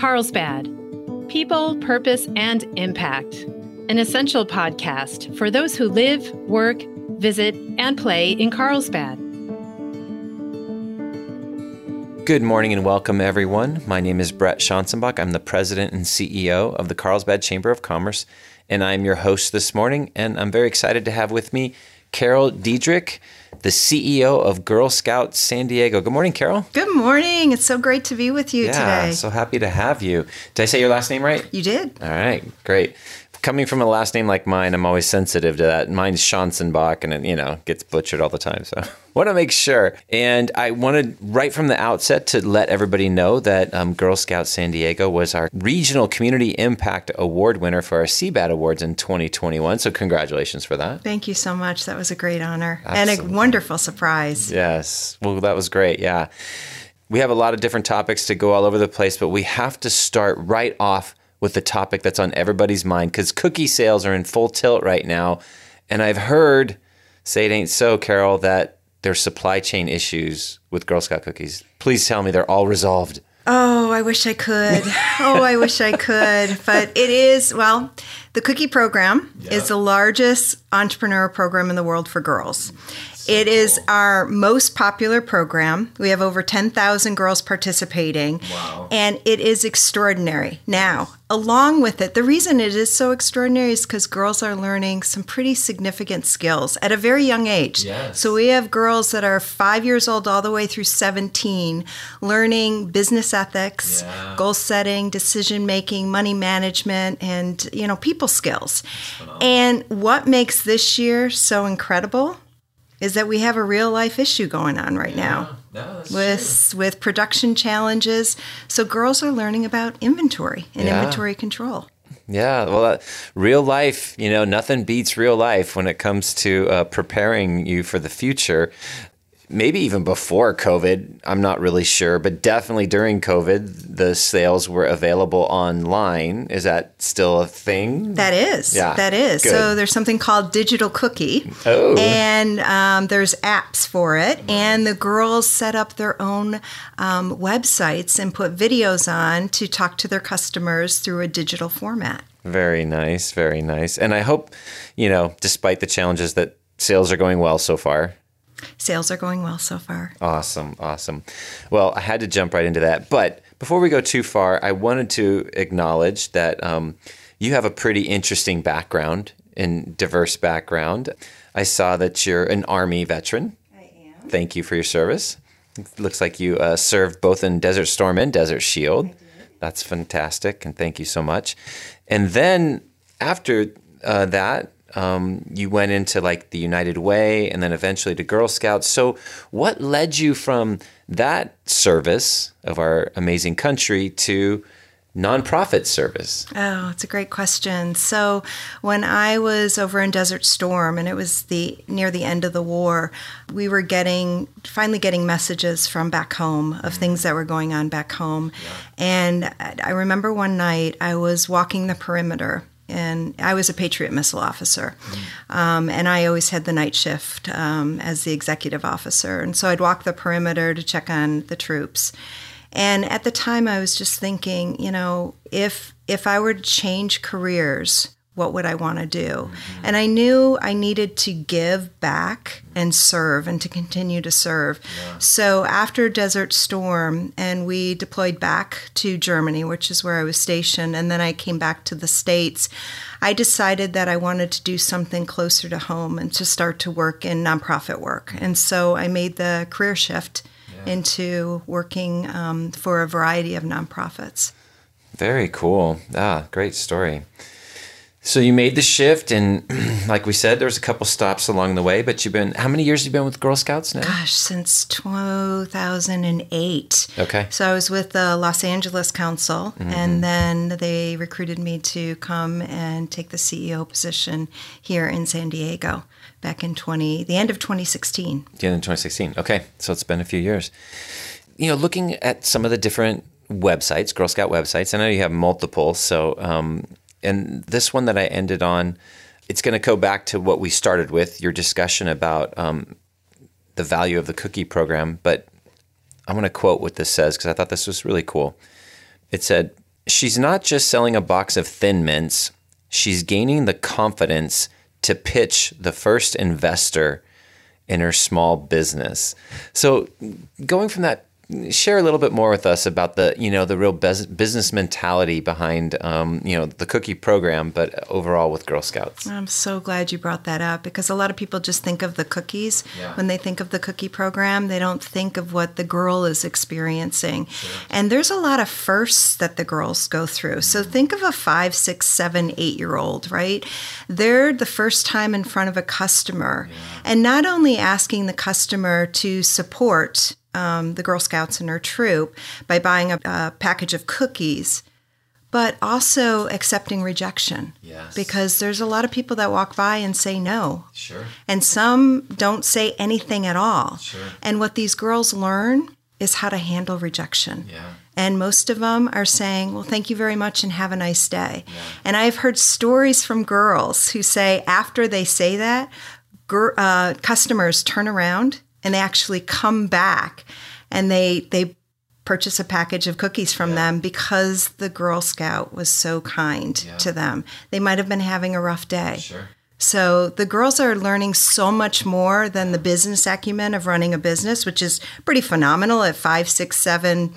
Carlsbad, People, Purpose, and Impact, an essential podcast for those who live, work, visit, and play in Carlsbad. Good morning and welcome, everyone. My name is Brett Schonsenbach. I'm the president and CEO of the Carlsbad Chamber of Commerce, and I'm your host this morning. And I'm very excited to have with me Carol Diedrich, the CEO of Girl Scout San Diego. Good morning, Carol. Good morning. It's so great to be with you today. Yeah, so happy to have you. Did I say your last name right? You did. All right, great. Coming from a last name like mine, I'm always sensitive to that. Mine's Schonsenbach, and it, gets butchered all the time. So want to make sure. And I wanted right from the outset to let everybody know that Girl Scout San Diego was our Regional Community Impact Award winner for our CBAT Awards in 2021. So congratulations for that. Thank you so much. That was a great honor. Absolutely. And a wonderful surprise. Yes. Well, that was great. Yeah. We have a lot of different topics to go all over the place, but we have to start right off with the topic that's on everybody's mind, because cookie sales are in full tilt right now. And I've heard, say it ain't so, Carol, that there's supply chain issues with Girl Scout cookies. Please tell me they're all resolved. Oh, I wish I could. But it is, well, the cookie program is the largest entrepreneur program in the world for girls. It is our most popular program. We have over 10,000 girls participating. Wow. And it is extraordinary. Now, along with it, the reason it is so extraordinary is because girls are learning some pretty significant skills at a very young age. Yes. So we have girls that are 5 years old all the way through 17 learning business ethics, goal setting, decision making, money management, and people skills. And what makes this year so incredible is that we have a real life issue going on right now with production challenges. So girls are learning about inventory and inventory control. Yeah, well, real life, nothing beats real life when it comes to preparing you for the future. Maybe even before COVID, I'm not really sure, but definitely during COVID, the sales were available online. Is that still a thing? That is. Yeah. That is. Good. So there's something called Digital Cookie. Oh. And there's apps for it. And the girls set up their own websites and put videos on to talk to their customers through a digital format. Very nice. Very nice. And I hope, despite the challenges, that sales are going well so far. Sales are going well so far. Awesome. Awesome. Well, I had to jump right into that. But before we go too far, I wanted to acknowledge that you have a pretty interesting background and diverse background. I saw that you're an Army veteran. I am. Thank you for your service. It looks like you served both in Desert Storm and Desert Shield. I did. That's fantastic. And thank you so much. And then after that, you went into the United Way and then eventually to Girl Scouts. So what led you from that service of our amazing country to nonprofit service? Oh, it's a great question. So when I was over in Desert Storm, and it was near the end of the war, we were finally getting messages from back home of things that were going on back home. Yeah. And I remember one night I was walking the perimeter. And I was a Patriot missile officer, and I always had the night shift as the executive officer. And so I'd walk the perimeter to check on the troops. And at the time, I was just thinking, if I were to change careers, what would I want to do? Mm-hmm. And I knew I needed to give back and serve and to continue to serve. Yeah. So after Desert Storm, and we deployed back to Germany, which is where I was stationed, and then I came back to the States, I decided that I wanted to do something closer to home and to start to work in nonprofit work. And so I made the career shift into working for a variety of nonprofits. Very cool. Ah, great story. So you made the shift, and like we said, there was a couple stops along the way, but how many years have you been with Girl Scouts now? Gosh, since 2008. Okay. So I was with the Los Angeles Council, and then they recruited me to come and take the CEO position here in San Diego back in the end of 2016. The end of 2016. Okay. So it's been a few years. Looking at some of the different websites, Girl Scout websites, I know you have multiple, so... and this one that I ended on, it's going to go back to what we started with, your discussion about the value of the cookie program. But I'm going to quote what this says because I thought this was really cool. It said, She's not just selling a box of Thin Mints. She's gaining the confidence to pitch the first investor in her small business. So going from that, share a little bit more with us about the real business mentality behind, the cookie program, but overall with Girl Scouts. I'm so glad you brought that up, because a lot of people just think of the cookies. Yeah. When they think of the cookie program, they don't think of what the girl is experiencing. Sure. And there's a lot of firsts that the girls go through. Mm-hmm. So think of a 5, 6, 7, 8-year-old, right? They're the first time in front of a customer. Yeah. And not only asking the customer to support the Girl Scouts and her troop by buying a package of cookies, but also accepting rejection. Yes. Because there's a lot of people that walk by and say no. Sure. And some don't say anything at all. Sure. And what these girls learn is how to handle rejection. Yeah. And most of them are saying, well, thank you very much and have a nice day. Yeah. And I've heard stories from girls who say after they say that, customers turn around and they actually come back and they purchase a package of cookies from them because the Girl Scout was so kind to them. They might have been having a rough day. Sure. So the girls are learning so much more than the business acumen of running a business, which is pretty phenomenal at 5, 6, 7,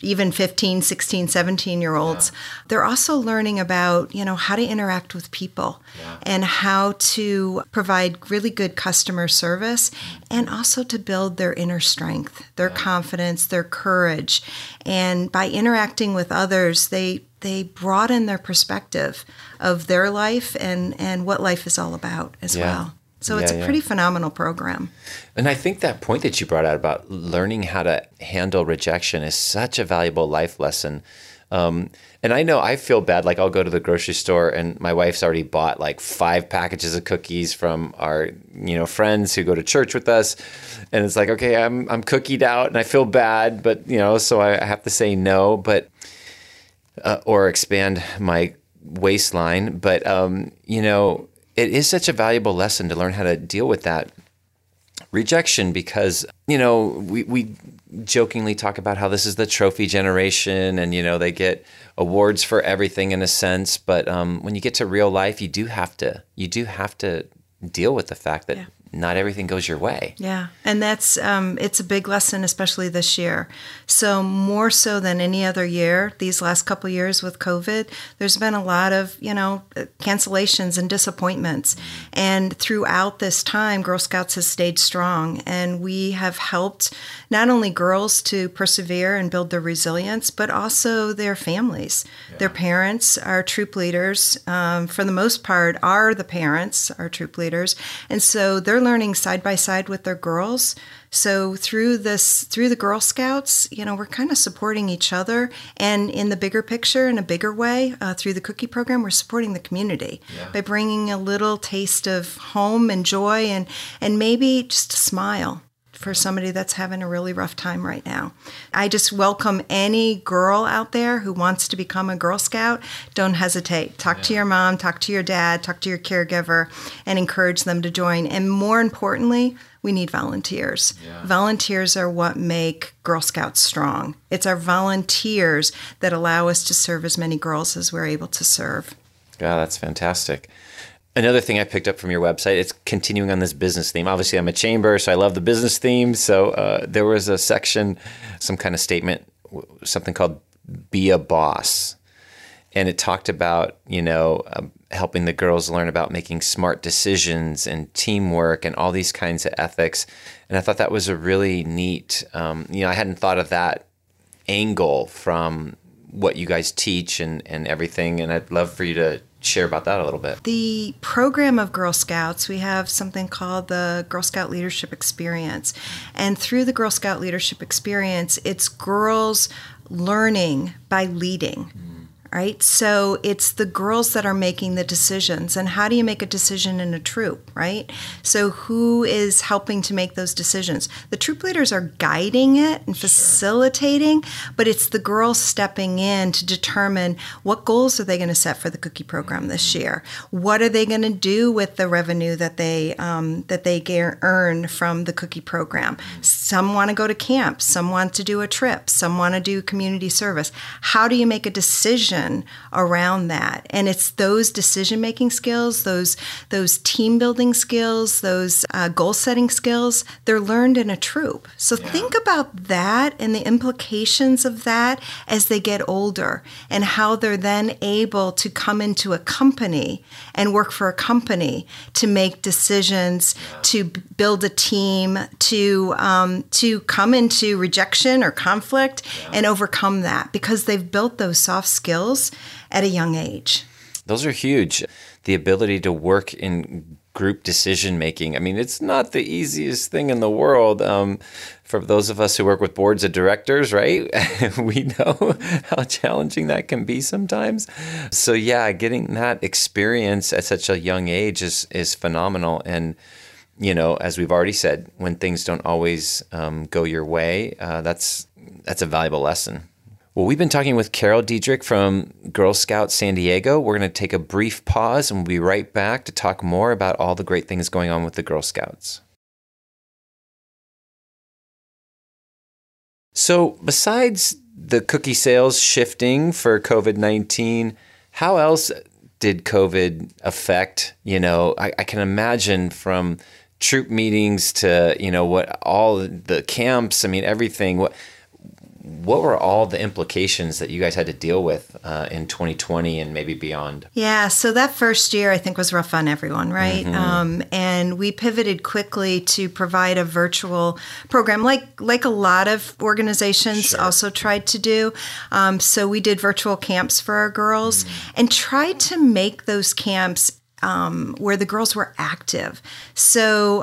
even 15, 16, 17-year-olds. Yeah. They're also learning about, how to interact with people and how to provide really good customer service and also to build their inner strength, their confidence, their courage. And by interacting with others, they broaden their perspective of their life and what life is all about as well. So it's a pretty phenomenal program. And I think that point that you brought out about learning how to handle rejection is such a valuable life lesson. And I know I feel bad, like I'll go to the grocery store and my wife's already bought like 5 packages of cookies from our, friends who go to church with us. And it's like, okay, I'm cookied out and I feel bad, but so I have to say no, but, or expand my waistline. But, it is such a valuable lesson to learn how to deal with that rejection because, we jokingly talk about how this is the trophy generation and, they get awards for everything in a sense. But when you get to real life, you do have to deal with the fact that not everything goes your way. Yeah. And that's, it's a big lesson, especially this year. So more so than any other year, these last couple of years with COVID, there's been a lot of, cancellations and disappointments. And throughout this time, Girl Scouts has stayed strong. And we have helped not only girls to persevere and build their resilience, but also their families, their parents, our troop leaders, for the most part, are the parents, our troop leaders. And so they're learning side by side with their girls. So through the Girl Scouts, we're kind of supporting each other. And in the bigger picture, in a bigger way, through the cookie program, we're supporting the community by bringing a little taste of home and joy and maybe just a smile for somebody that's having a really rough time right now. I just welcome any girl out there who wants to become a Girl Scout. Don't hesitate. Talk to your mom, talk to your dad, talk to your caregiver, and encourage them to join. And more importantly, we need volunteers. Yeah. Volunteers are what make Girl Scouts strong. It's our volunteers that allow us to serve as many girls as we're able to serve. Yeah, that's fantastic. Another thing I picked up from your website, it's continuing on this business theme. Obviously, I'm a chamber, so I love the business theme. So there was a section, some kind of statement, something called Be a Boss. And it talked about, helping the girls learn about making smart decisions and teamwork and all these kinds of ethics. And I thought that was a really neat, I hadn't thought of that angle from what you guys teach and everything. And I'd love for you to share about that a little bit. The program of Girl Scouts, we have something called the Girl Scout Leadership Experience. And through the Girl Scout Leadership Experience, it's girls learning by leading. right? So it's the girls that are making the decisions. And how do you make a decision in a troop, right? So who is helping to make those decisions? The troop leaders are guiding it and facilitating, but it's the girls stepping in to determine what goals are they going to set for the cookie program this year? What are they going to do with the revenue that they earn from the cookie program? Some want to go to camp. Some want to do a trip. Some want to do community service. How do you make a decision around that? And it's those decision-making skills, those team-building skills, those goal-setting skills, they're learned in a troop. So think about that and the implications of that as they get older and how they're then able to come into a company and work for a company to make decisions, to build a team, to come into rejection or conflict and overcome that because they've built those soft skills at a young age. Those are huge. The ability to work in group decision making. I mean, it's not the easiest thing in the world. For those of us who work with boards of directors, right? We know how challenging that can be sometimes. So yeah, getting that experience at such a young age is phenomenal. And you know, as we've already said, when things don't always go your way, that's a valuable lesson. Well, we've been talking with Carol Diedrich from Girl Scout San Diego. We're going to take a brief pause and we'll be right back to talk more about all the great things going on with the Girl Scouts. So besides the cookie sales shifting for COVID-19, how else did COVID affect, you know, I can imagine from troop meetings to, you know, what all the camps, I mean, everything. What were all the implications that you guys had to deal with in 2020 and maybe beyond? Yeah, so that first year I think was rough on everyone, right? Mm-hmm. And we pivoted quickly to provide a virtual program like a lot of organizations also tried to do. So we did virtual camps for our girls and tried to make those camps where the girls were active. So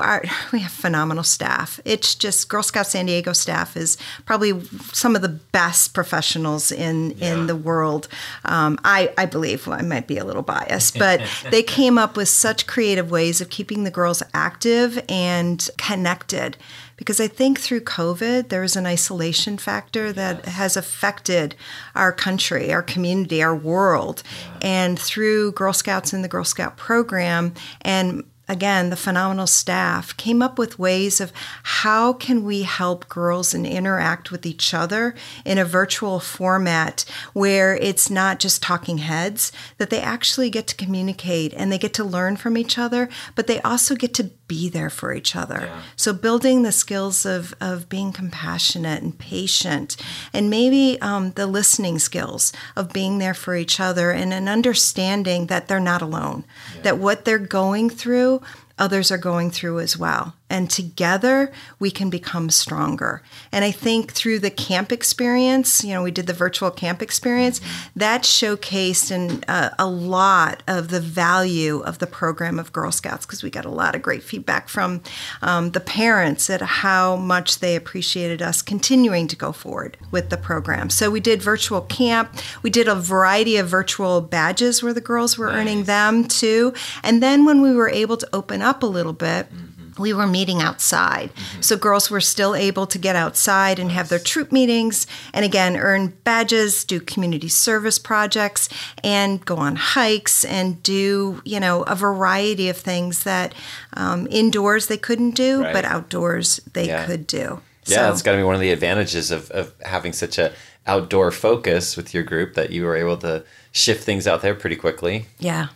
we have phenomenal staff. It's just Girl Scout San Diego staff is probably some of the best professionals in the world. I believe, well, I might be a little biased, but they came up with such creative ways of keeping the girls active and connected. Because I think through COVID, there was an isolation factor that has affected our country, our community, our world. And through Girl Scouts and the Girl Scout program and again, the phenomenal staff came up with ways of how can we help girls and interact with each other in a virtual format where it's not just talking heads, that they actually get to communicate and they get to learn from each other, but they also get to be there for each other. Yeah. So building the skills of being compassionate and patient and maybe the listening skills of being there for each other and an understanding that they're not alone, that what they're going through, others are going through as well. And together we can become stronger. And I think through the camp experience, you know, we did the virtual camp experience, that showcased a lot of the value of the program of Girl Scouts, because we got a lot of great feedback from the parents at how much they appreciated us continuing to go forward with the program. So we did virtual camp. We did a variety of virtual badges where the girls were earning them too. And then when we were able to open up a little bit, we were meeting outside. So girls were still able to get outside and have their troop meetings and again, earn badges, do community service projects and go on hikes and do, you know, a variety of things that indoors they couldn't do, but outdoors they could do. Yeah, it's got to be one of the advantages of having such a outdoor focus with your group that you were able to shift things out there pretty quickly. Yeah.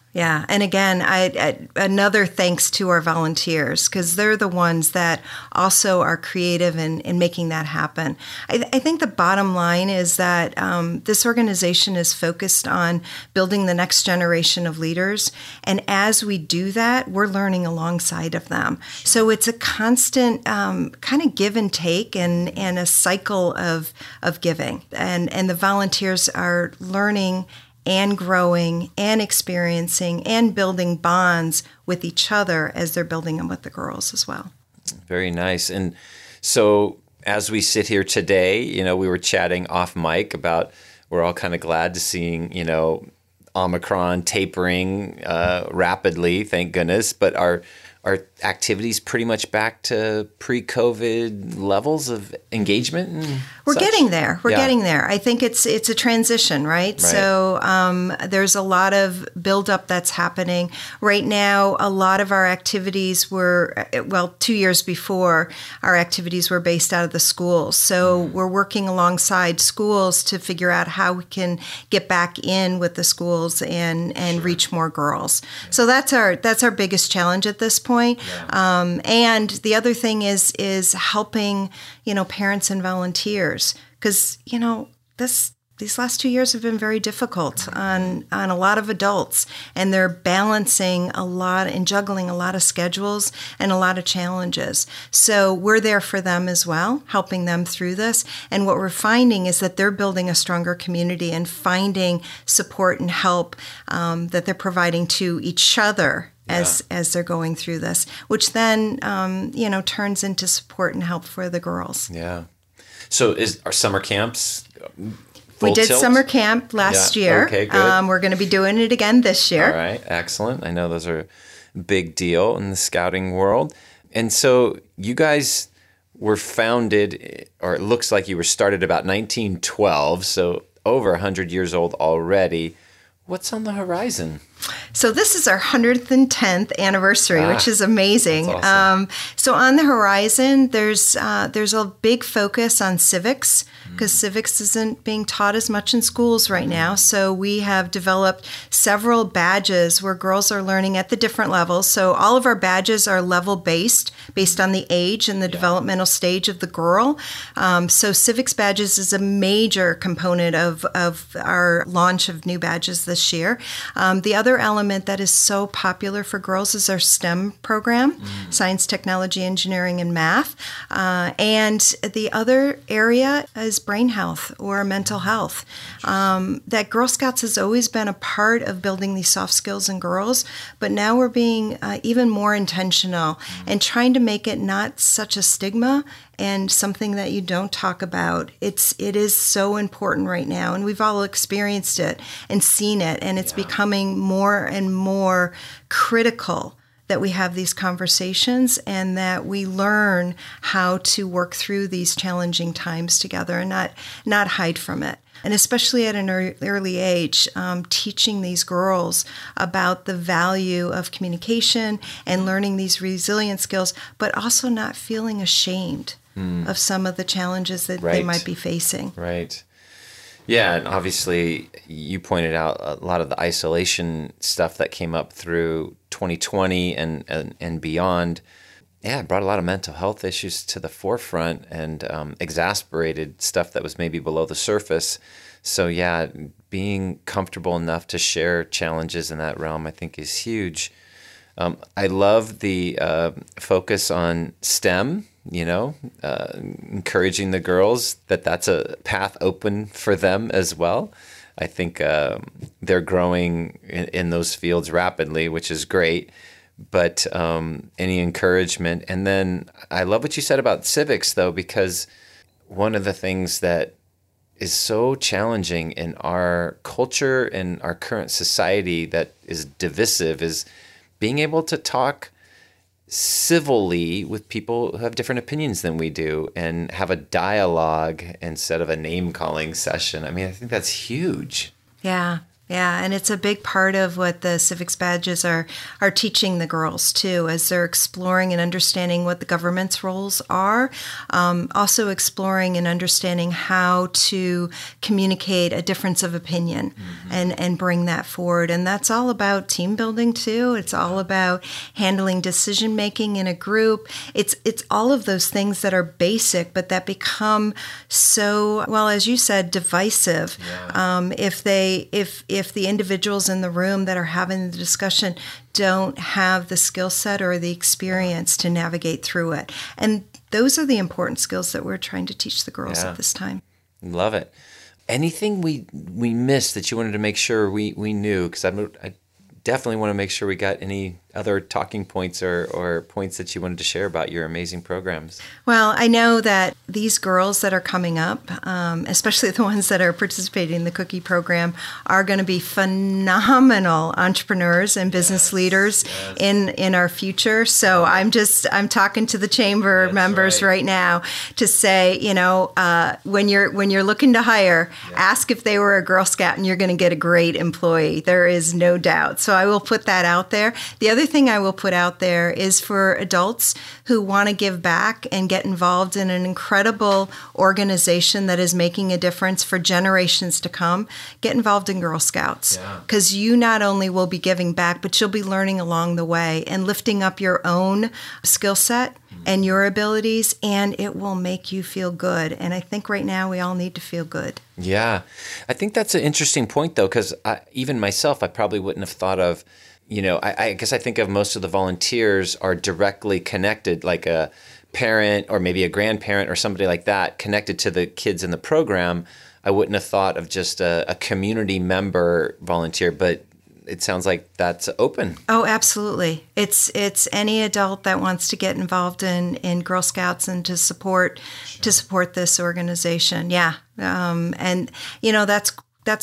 And again, I another thanks to our volunteers because they're the ones that also are creative in making that happen. I think the bottom line is that this organization is focused on building the next generation of leaders. And as we do that, we're learning alongside of them. So it's a constant kind of give and take and a cycle of giving. And the volunteers are learning and growing and experiencing and building bonds with each other as they're building them with the girls as well. Very nice. And so as we sit here today, you know, we were chatting off mic about we're all kind of glad to seeing, you know, Omicron tapering rapidly, thank goodness. But are activities pretty much back to pre-COVID levels of engagement? And we're such? Getting there. We're getting there. I think it's a transition, right? So there's a lot of buildup that's happening. Right now, a lot of our activities were, well, 2 years before, our activities were based out of the schools. So we're working alongside schools to figure out how we can get back in with the schools and reach more girls. Yeah. So that's our biggest challenge at this point. Yeah. And the other thing is helping, you know, parents and volunteers, because, you know, these last 2 years have been very difficult on a lot of adults, and they're balancing a lot and juggling a lot of schedules and a lot of challenges. So we're there for them as well, helping them through this. And what we're finding is that they're building a stronger community and finding support and help that they're providing to each other as they're going through this, which then, you know, turns into support and help for the girls. Yeah. So are summer camps full? We did tilt? Summer camp last year. Okay, good. We're going to be doing it again this year. All right. Excellent. I know those are a big deal in the scouting world. And so you guys were founded, or it looks like you were started about 1912, so over 100 years old already. What's on the horizon? So this is our 110th anniversary, which is amazing. That's awesome. So on the horizon, there's a big focus on civics, because civics isn't being taught as much in schools right now. So we have developed several badges where girls are learning at the different levels. So all of our badges are level-based, based on the age and the developmental stage of the girl. So civics badges is a major component of our launch of new badges this year. The other element that is so popular for girls is our STEM program, science, technology, engineering, and math. And the other area is brain health or mental health. That Girl Scouts has always been a part of building these soft skills in girls, but now we're being even more intentional and trying to make it not such a stigma and something that you don't talk about. It is so important right now, and we've all experienced it and seen it, and it's becoming more and more critical that we have these conversations and that we learn how to work through these challenging times together and not hide from it. And especially at an early age, teaching these girls about the value of communication and learning these resilient skills, but also not feeling ashamed of some of the challenges that they might be facing. Right. Yeah, and obviously you pointed out a lot of the isolation stuff that came up through 2020 and beyond. Yeah, it brought a lot of mental health issues to the forefront and exacerbated stuff that was maybe below the surface. So yeah, being comfortable enough to share challenges in that realm, I think, is huge. I love the focus on STEM. You know, encouraging the girls that's a path open for them as well. I think they're growing in those fields rapidly, which is great. But any encouragement. And then I love what you said about civics, though, because one of the things that is so challenging in our culture and our current society that is divisive is being able to talk civilly with people who have different opinions than we do and have a dialogue instead of a name-calling session. I mean, I think that's huge. Yeah, and it's a big part of what the civics badges are teaching the girls, too, as they're exploring and understanding what the government's roles are, also exploring and understanding how to communicate a difference of opinion and bring that forward. And that's all about team building, too. It's all about handling decision-making in a group. It's all of those things that are basic, but that become so, well, as you said, divisive. Yeah. If the individuals in the room that are having the discussion don't have the skill set or the experience to navigate through it. And those are the important skills that we're trying to teach the girls at this time. Love it. Anything we missed that you wanted to make sure we knew? Because I definitely want to make sure we got any other talking points or points that you wanted to share about your amazing programs? Well, I know that these girls that are coming up, especially the ones that are participating in the Cookie program, are going to be phenomenal entrepreneurs and business leaders in our future. So I'm talking to the chamber members right now to say, you know, when you're looking to hire, ask if they were a Girl Scout, and you're going to get a great employee. There is no doubt. So I will put that out there. The other thing I will put out there is for adults who want to give back and get involved in an incredible organization that is making a difference for generations to come, get involved in Girl Scouts, because you not only will be giving back, but you'll be learning along the way and lifting up your own skill set and your abilities, and it will make you feel good. And I think right now we all need to feel good. Yeah. I think that's an interesting point, though, because even myself, I probably wouldn't have thought of, you know, I guess I think of most of the volunteers are directly connected, like a parent or maybe a grandparent or somebody like that connected to the kids in the program. I wouldn't have thought of just a community member volunteer, but it sounds like that's open. Oh, absolutely. It's any adult that wants to get involved in Girl Scouts and to support this organization. Yeah. And, you know, that's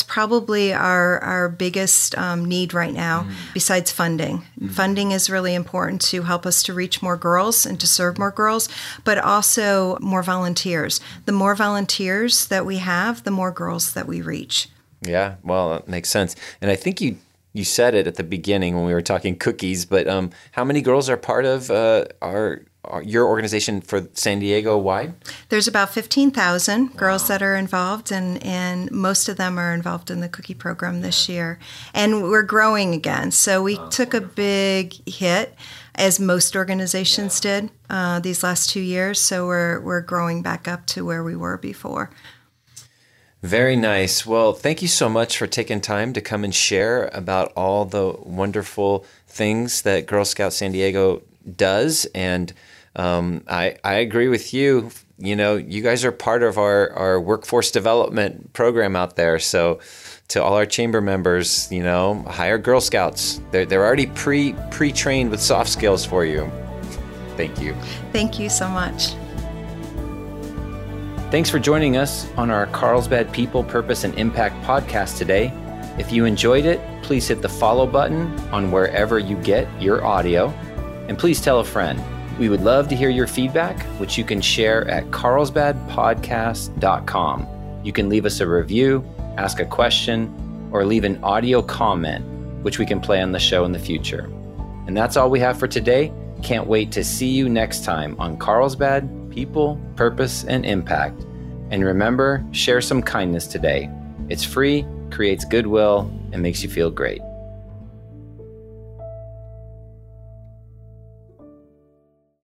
probably our biggest need right now, besides funding. Funding is really important to help us to reach more girls and to serve more girls, but also more volunteers. The more volunteers that we have, the more girls that we reach. Yeah, well, that makes sense. And I think you said it at the beginning when we were talking cookies, but how many girls are part of your organization for San Diego wide? There's about 15,000 girls that are involved, and most of them are involved in the Cookie program this year. And we're growing again. So we took a big hit, as most organizations did these last 2 years. So we're growing back up to where we were before. Very nice. Well, thank you so much for taking time to come and share about all the wonderful things that Girl Scout San Diego does. And I agree with you. You know, you guys are part of our workforce development program out there. So to all our chamber members, you know, hire Girl Scouts. They're already pre-trained with soft skills for you. Thank you. Thank you so much. Thanks for joining us on our Carlsbad People, Purpose, and Impact podcast today. If you enjoyed it, please hit the follow button on wherever you get your audio. And please tell a friend. We would love to hear your feedback, which you can share at carlsbadpodcast.com. You can leave us a review, ask a question, or leave an audio comment, which we can play on the show in the future. And that's all we have for today. Can't wait to see you next time on Carlsbad People, Purpose, and Impact. And remember, share some kindness today. It's free, creates goodwill, and makes you feel great.